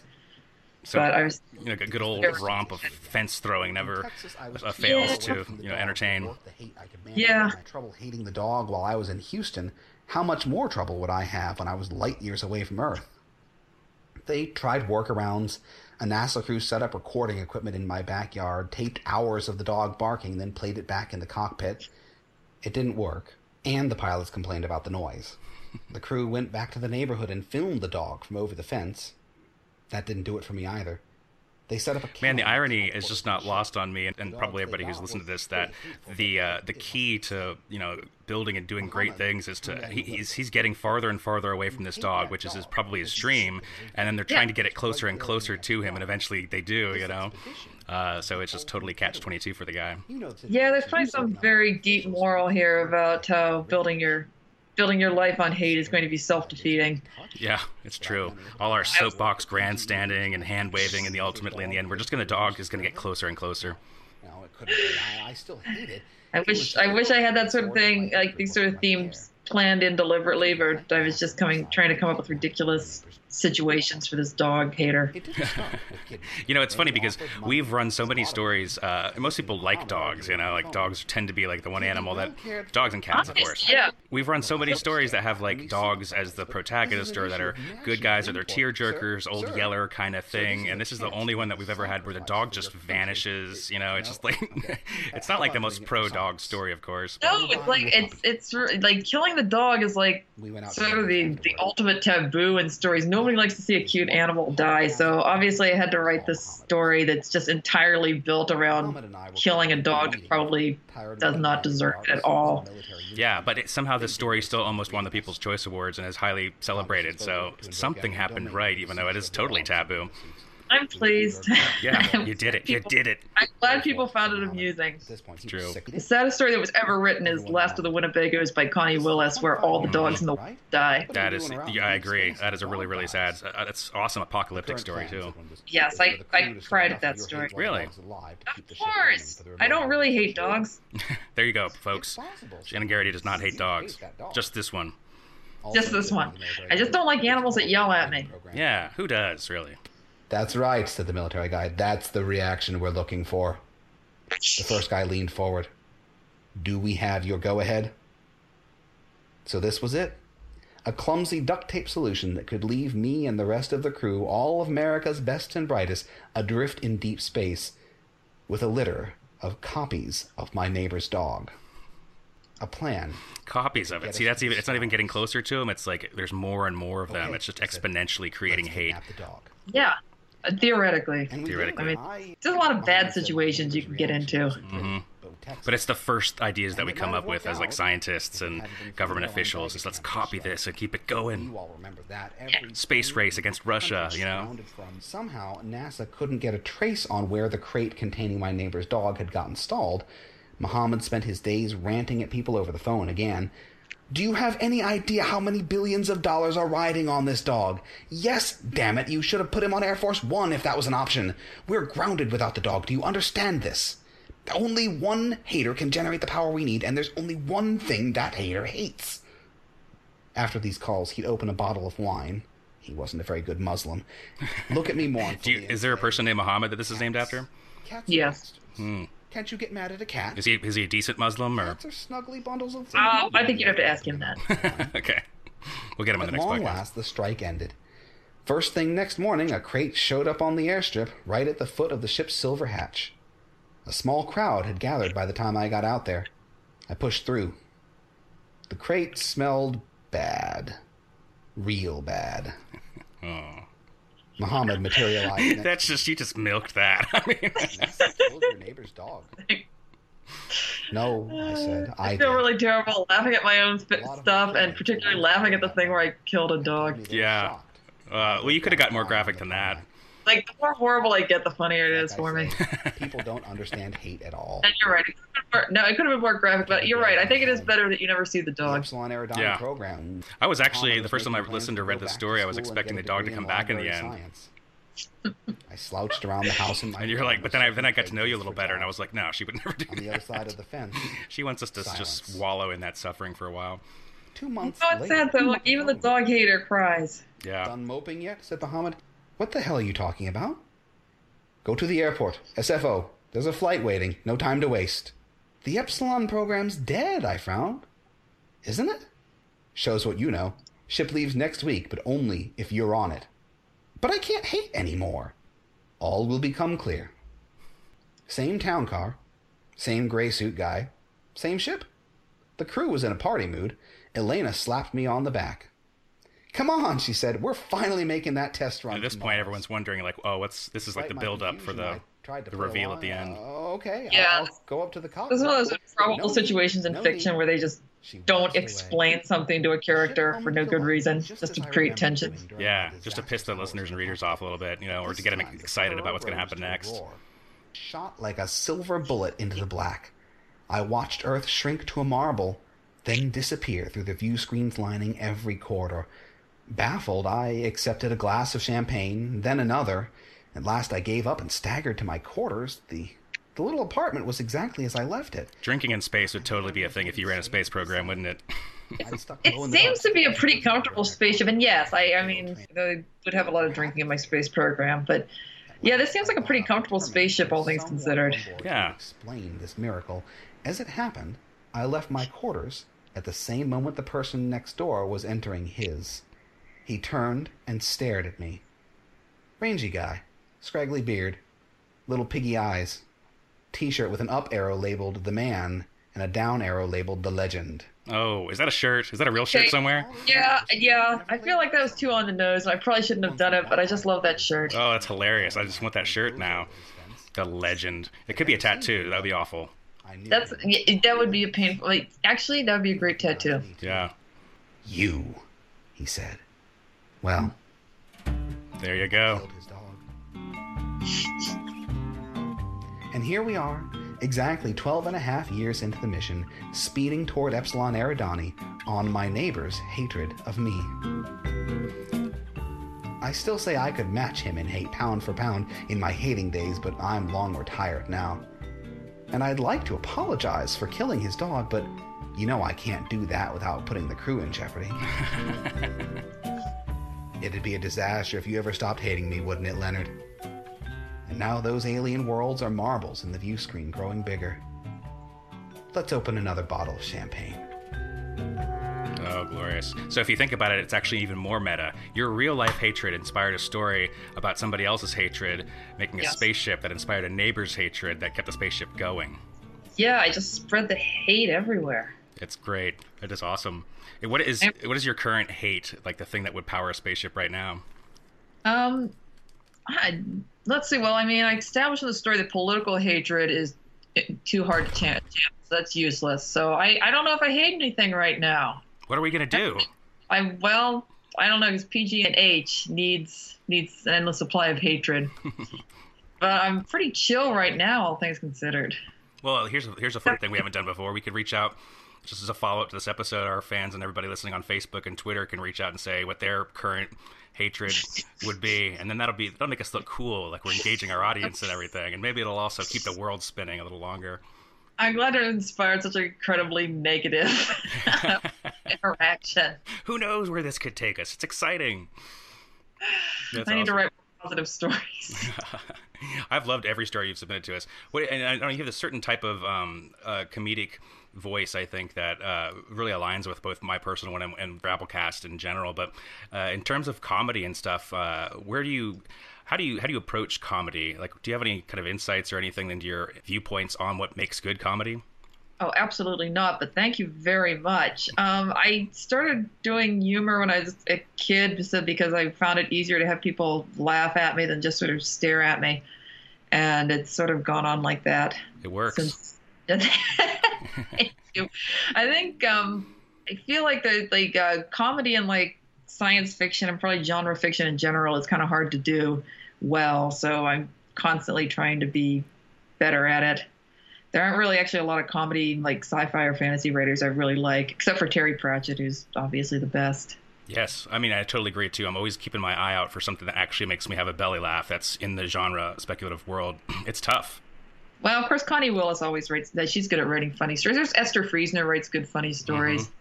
So, but I was, you know, a good old romp of fence throwing never fails to, you know, entertain. Yeah. Trouble hating the dog while I was in Houston. How much more trouble would I have when I was light years away from Earth? They tried workarounds. A NASA crew set up recording equipment in my backyard, taped hours of the dog barking, then played it back in the cockpit. It didn't work, and the pilots complained about the noise. The crew went back to the neighborhood and filmed the dog from over the fence. That didn't do it for me either. They set up a camera. Man, the irony is just not lost on me, and probably everybody who's listened to this, that the key to, you know, building and doing great things is to he's getting farther and farther away from this dog, which is probably his dream, and then they're trying to get it closer and closer to him, and eventually they do, you know. So it's just totally catch-22 for the guy. Yeah, there's probably some very deep moral here about how building your life on hate is going to be self-defeating. Yeah, it's true. All our soapbox grandstanding and hand-waving, and ultimately in the end, we're just going to dog is going to get closer and closer. I still hate it. I wish I had that sort of thing, like these sort of themes planned in deliberately, but I was just trying to come up with ridiculous situations for this dog hater. You know, it's funny because we've run so many stories. Most people like dogs, you know, like dogs tend to be like the one animal that dogs and cats, of course. Yeah. We've run so many stories that have like dogs as the protagonist or that are good guys or they're tearjerkers, old yeller kind of thing. And this is the only one that we've ever had where the dog just vanishes. You know, it's just like it's not like the most pro-dog story, of course. No, it's like it's like killing the dog is like sort of the ultimate taboo in stories. Nobody likes to see a cute animal die, so obviously I had to write this story that's just entirely built around killing a dog that probably does not deserve it at all. Yeah, but somehow this story still almost won the People's Choice Awards and is highly celebrated, so something happened right, even though it is totally taboo. I'm pleased. Yeah, you did it. You did it. I'm glad people found it amusing. It's true. The saddest story that was ever written is Last of the Winnebagoes by Connie Willis, where all the dogs in the world die. That is, yeah, I agree. That is a really, really sad, that's awesome apocalyptic story, too. Yes, I cried at that story. Really? Of course. I don't really hate dogs. There you go, folks. Shaenon Garrity does not hate dogs. Just this one. Just this one. I just don't like animals that yell at me. Yeah, who does, really? That's right, said the military guy. That's the reaction we're looking for. The first guy leaned forward. Do we have your go-ahead? So this was it. A clumsy duct tape solution that could leave me and the rest of the crew, all of America's best and brightest, adrift in deep space with a litter of copies of my neighbor's dog. A plan. Copies of it. See, that's even, it's not even getting closer to him. It's like there's more and more of them. It's just exponentially creating hate. Yeah, theoretically. Theoretically. I mean, there's a lot of bad situations you can get into. Mm-hmm. But it's the first ideas that we come up with as like scientists and government officials. Is let's copy this and keep it going. You all remember that space race against Russia, you know. Somehow NASA couldn't get a trace on where the crate containing my neighbor's dog had got installed. Muhammad spent his days ranting at people over the phone again. Do you have any idea how many billions of dollars are riding on this dog? Yes, damn it, you should have put him on Air Force One if that was an option. We're grounded without the dog. Do you understand this? Only one hater can generate the power we need, and there's only one thing that hater hates. After these calls, he'd open a bottle of wine. He wasn't a very good Muslim. Look at me mournfully. Is there a person named Muhammad that this is named after? Yes. Can't you get mad at a cat? Is he a decent Muslim? Or? Cats are snuggly bundles of food. I think you'd have to ask him that. Okay. We'll get him on the next podcast. At long last, the strike ended. First thing next morning, a crate showed up on the airstrip right at the foot of the ship's silver hatch. A small crowd had gathered by the time I got out there. I pushed through. The crate smelled bad. Real bad. Oh. Muhammad materialized. That's just, you just milked that. I mean, killed your neighbor's dog. No, I said. I feel really terrible laughing at my own stuff, and particularly laughing at the thing where I killed a dog. Yeah. Well, you could have got more graphic than that. Like, the more horrible I get, the funnier it is for me. People don't understand hate at all. And you're right. No, it could have been more graphic, but you're right. I think it is better that you never see the dog. Epsilon Eridani program. I was actually, the first time I listened or read the story, I was expecting the dog to come back in the end. I slouched around the house in my and you're like, but then I got to know you a little better, and I was like, no, she would never do that. On the other side of the fence. She wants us to just wallow in that suffering for a while. 2 months later. It's sad, though. Even the dog hater cries. Yeah. Done moping yet? Said Muhammad. What the hell are you talking about? Go to the airport. SFO. There's a flight waiting. No time to waste. The Epsilon program's dead, I frowned. Isn't it? Shows what you know. Ship leaves next week, but only if you're on it. But I can't hate anymore. All will become clear. Same town car. Same gray suit guy. Same ship. The crew was in a party mood. Elena slapped me on the back. Come on, she said. We're finally making that test run. At this point, everyone's wondering, like, oh, this is like the build-up for the reveal at the end. Okay, yeah. I'll go up to the cockpit. This is one of those improbable situations in fiction where they just don't explain something to a character for no good reason, just to create tension. Yeah, just to piss the listeners and readers off a little bit, you know, or to get them excited about what's going to happen next. Shot like a silver bullet into the black. I watched Earth shrink to a marble, then disappear through the view screens lining every corridor. Baffled, I accepted a glass of champagne, then another. At last I gave up and staggered to my quarters. The little apartment was exactly as I left it. Drinking in space would totally be a thing if you ran a space program, wouldn't it? It seems to be a pretty comfortable spaceship, and yes, I mean, I would have a lot of drinking in my space program, but yeah, this seems like a pretty comfortable spaceship, all things considered. Yeah. Explain this miracle. As it happened, I left my quarters at the same moment the person next door was entering his. He turned and stared at me. Rangy guy. Scraggly beard. Little piggy eyes. T-shirt with an up arrow labeled The Man and a down arrow labeled The Legend. Oh, is that a shirt? Is that a real shirt somewhere? Yeah. I feel like that was too on the nose, and I probably shouldn't have done it, but I just love that shirt. Oh, that's hilarious. I just want that shirt now. The Legend. It could be a tattoo. That would be awful. That would be a painful... Like, actually, that would be a great tattoo. Yeah. You, he said. Well, there you go. And here we are, exactly 12.5 years into the mission, speeding toward Epsilon Eridani on my neighbor's hatred of me. I still say I could match him in hate pound for pound in my hating days, but I'm long retired now. And I'd like to apologize for killing his dog, but You know I can't do that without putting the crew in jeopardy. It'd be a disaster if you ever stopped hating me, wouldn't it, Leonard? And now those alien worlds are marbles in the view screen growing bigger. Let's open another bottle of champagne. Oh, glorious. So if you think about it, it's actually even more meta. Your real-life hatred inspired a story about somebody else's hatred, making a spaceship that inspired a neighbor's hatred that kept the spaceship going. Yeah, I just spread the hate everywhere. It's great. It is awesome. What is your current hate, like the thing that would power a spaceship right now? Let's see. Well, I mean, I established in the story that political hatred is too hard to chance. So that's useless. So I don't know if I hate anything right now. What are we going to do? Well, I don't know, because PG&E needs an endless supply of hatred. But I'm pretty chill right now, all things considered. Well, here's a fun thing we haven't done before. We could reach out, just as a follow-up to this episode, our fans and everybody listening on Facebook and Twitter can reach out and say what their current hatred would be. And then that'll make us look cool, like we're engaging our audience and everything. And maybe it'll also keep the world spinning a little longer. I'm glad it inspired such an incredibly negative interaction. Who knows where this could take us? It's exciting. That's I need awesome. To write positive stories. I've loved every story you've submitted to us. And you have a certain type of comedic voice, I think, that really aligns with both my personal one and Drabblecast in general. But in terms of comedy and stuff, how do you approach comedy? Like, do you have any kind of insights or anything into your viewpoints on what makes good comedy? Oh, absolutely not. But thank you very much. I started doing humor when I was a kid because I found it easier to have people laugh at me than just sort of stare at me. And it's sort of gone on like that. It works. Thank you. I think I feel like comedy and like science fiction and probably genre fiction in general is kind of hard to do well, so I'm constantly trying to be better at it. There aren't really actually a lot of comedy like sci-fi or fantasy writers I really like, except for Terry Pratchett, who's obviously the best. Yes, I mean, I totally agree too. I'm always keeping my eye out for something that actually makes me have a belly laugh that's in the genre speculative world. It's tough. Well, of course, Connie Willis always writes that. She's good at writing funny stories. There's Esther Friesner writes good funny stories. Mm-hmm.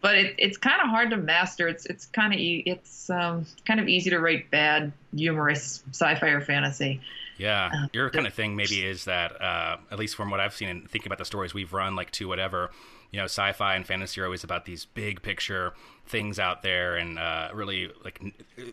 But it's kind of hard to master. It's kind of easy to write bad, humorous sci-fi or fantasy. Yeah, your kind of thing maybe is that, at least from what I've seen and thinking about the stories we've run, like To Whatever, you know, sci-fi and fantasy are always about these big picture things out there, and really, like,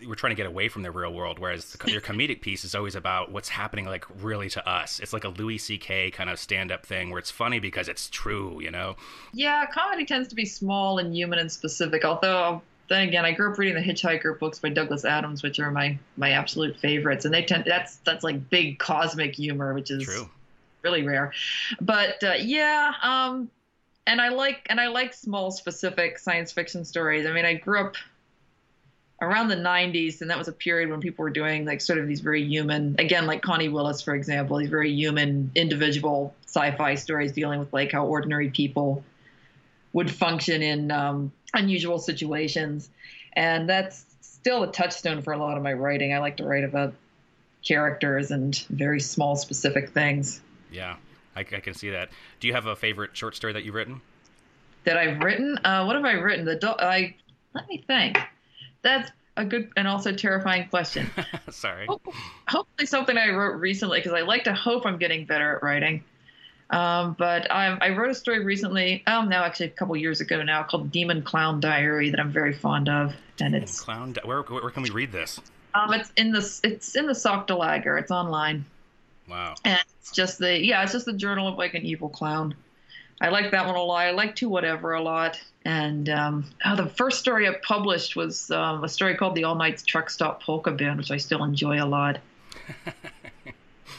we're trying to get away from the real world, whereas your comedic piece is always about what's happening, like, really to us. It's like a Louis C.K. kind of stand-up thing where it's funny because it's true, you know? Yeah, comedy tends to be small and human and specific, although... Then again, I grew up reading the Hitchhiker books by Douglas Adams, which are my absolute favorites, and they that's like big cosmic humor, which is true. Really rare. But and I like small specific science fiction stories. I mean, I grew up around the 90s, and that was a period when people were doing like sort of these very human, again like Connie Willis, for example, these very human individual sci-fi stories dealing with like how ordinary people would function in unusual situations. And that's still a touchstone for a lot of my writing. I like to write about characters and very small, specific things. Yeah, I can see that. Do you have a favorite short story that you've written? That I've written? What have I written? Let me think. That's a good and also terrifying question. Sorry. Hopefully something I wrote recently, because I like to hope I'm getting better at writing. But I wrote a story recently, actually a couple years ago now, called Demon Clown Diary that I'm very fond of. And where can we read this? It's in the Sockdolager. It's online. Wow. And it's just the journal of like an evil clown. I like that one a lot. I like To Whatever a lot. And the first story I published was a story called The All Night Truck Stop Polka Band, which I still enjoy a lot.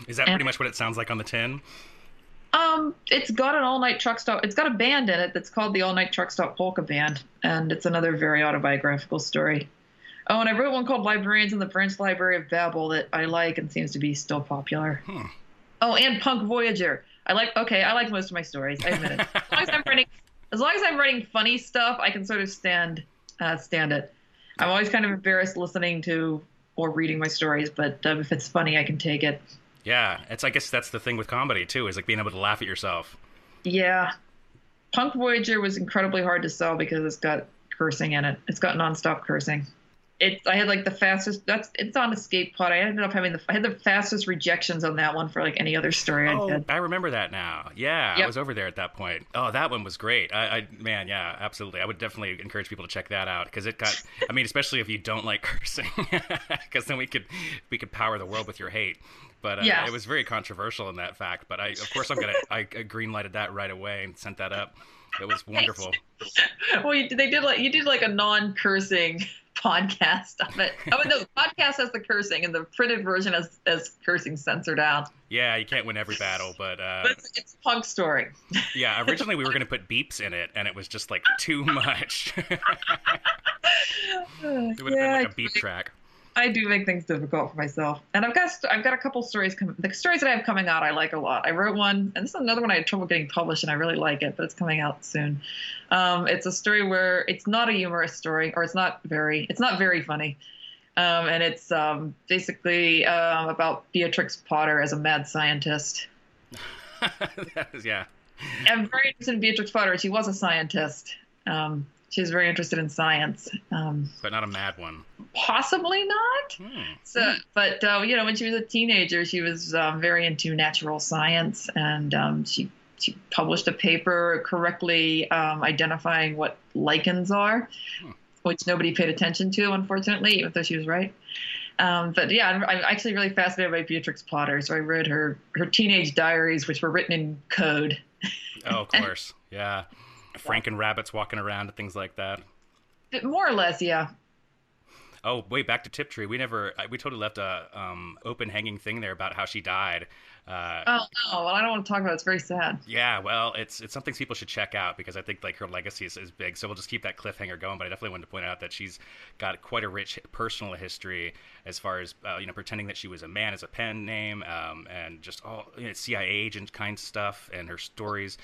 Is that pretty much what it sounds like on the tin? It's got an all-night truck stop. It's got a band in it that's called the All Night Truck Stop Polka Band, and it's another very autobiographical story. Oh, and I wrote one called Librarians in the French Library of Babel that I like and seems to be still popular. Hmm. Oh, and Punk Voyager. I like most of my stories. I admit it. As long as I'm writing funny stuff, I can sort of stand it. I'm always kind of embarrassed listening to or reading my stories, but if it's funny, I can take it. Yeah, I guess that's the thing with comedy too, is like being able to laugh at yourself. Yeah. Punk Voyager was incredibly hard to sell because it's got cursing in it. It's got nonstop cursing. I had like the fastest. It's on Escape Pod. I ended up having I had the fastest rejections on that one for like any other story. I remember that now. Yeah, yep. I was over there at that point. Oh, that one was great. Man, yeah, absolutely. I would definitely encourage people to check that out because it got. I mean, especially if you don't like cursing, because then we could power the world with your hate. But yeah. It was very controversial in that fact. But I greenlighted that right away and sent that up. It was wonderful. Well, you did like a non-cursing podcast of it. Oh, no, the podcast has the cursing and the printed version has cursing censored out. Yeah, you can't win every battle, but it's a punk story. Yeah, originally we were going to put beeps in it, and it was just like too much. It would have been like a beep track. I do make things difficult for myself, and I've got a couple stories. The stories that I have coming out, I like a lot. I wrote one, and this is another one I had trouble getting published, and I really like it, but it's coming out soon. It's a story where it's not a humorous story, or it's not very funny, and it's basically about Beatrix Potter as a mad scientist. Yeah, I'm very interested in Beatrix Potter. She was a scientist. She's very interested in science. But not a mad one. Possibly not. But you know, when she was a teenager, she was very into natural science, and she published a paper correctly identifying what lichens are, which nobody paid attention to, unfortunately, even though she was right. But yeah, I'm actually really fascinated by Beatrix Potter, so I read her teenage diaries, which were written in code. Oh, of course, yeah. Franken rabbits walking around and things like that. More or less, yeah. Oh, wait, back to Tiptree. We totally left a open hanging thing there about how she died. Oh, well, I don't want to talk about it. It's very sad. Yeah, well, it's something people should check out because I think like her legacy is big. So we'll just keep that cliffhanger going. But I definitely wanted to point out that she's got quite a rich personal history as far as pretending that she was a man as a pen name, and just all CIA agent kind stuff and her stories.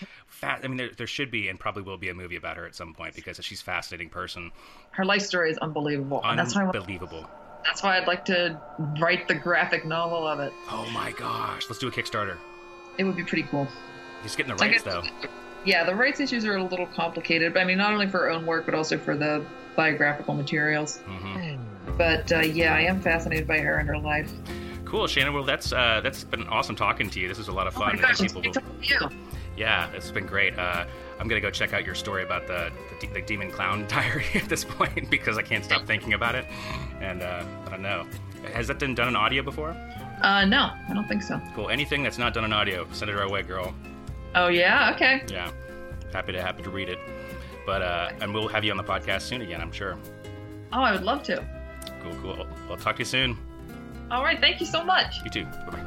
I mean, there should be and probably will be a movie about her at some point because she's a fascinating person. Her life story is unbelievable. And that's unbelievable. That's why I'd like to write the graphic novel of it. Oh my gosh. Let's do a Kickstarter. It would be pretty cool. He's getting the rights, though. Yeah, the rights issues are a little complicated. But I mean, not only for her own work, but also for the biographical materials. Mm-hmm. But yeah, I am fascinated by her and her life. Cool, Shaenon. Well, that's been awesome talking to you. This was a lot of fun. Oh my gosh, yeah, it's been great. I'm going to go check out your story about the Demon Clown Diary at this point because I can't stop thinking about it. And I don't know. Has that been done in audio before? No, I don't think so. Cool. Anything that's not done in audio, send it our way, girl. Oh, yeah? Okay. Yeah. Happy to read it. But and we'll have you on the podcast soon again, I'm sure. Oh, I would love to. Cool. I'll talk to you soon. All right. Thank you so much. You too. Bye-bye.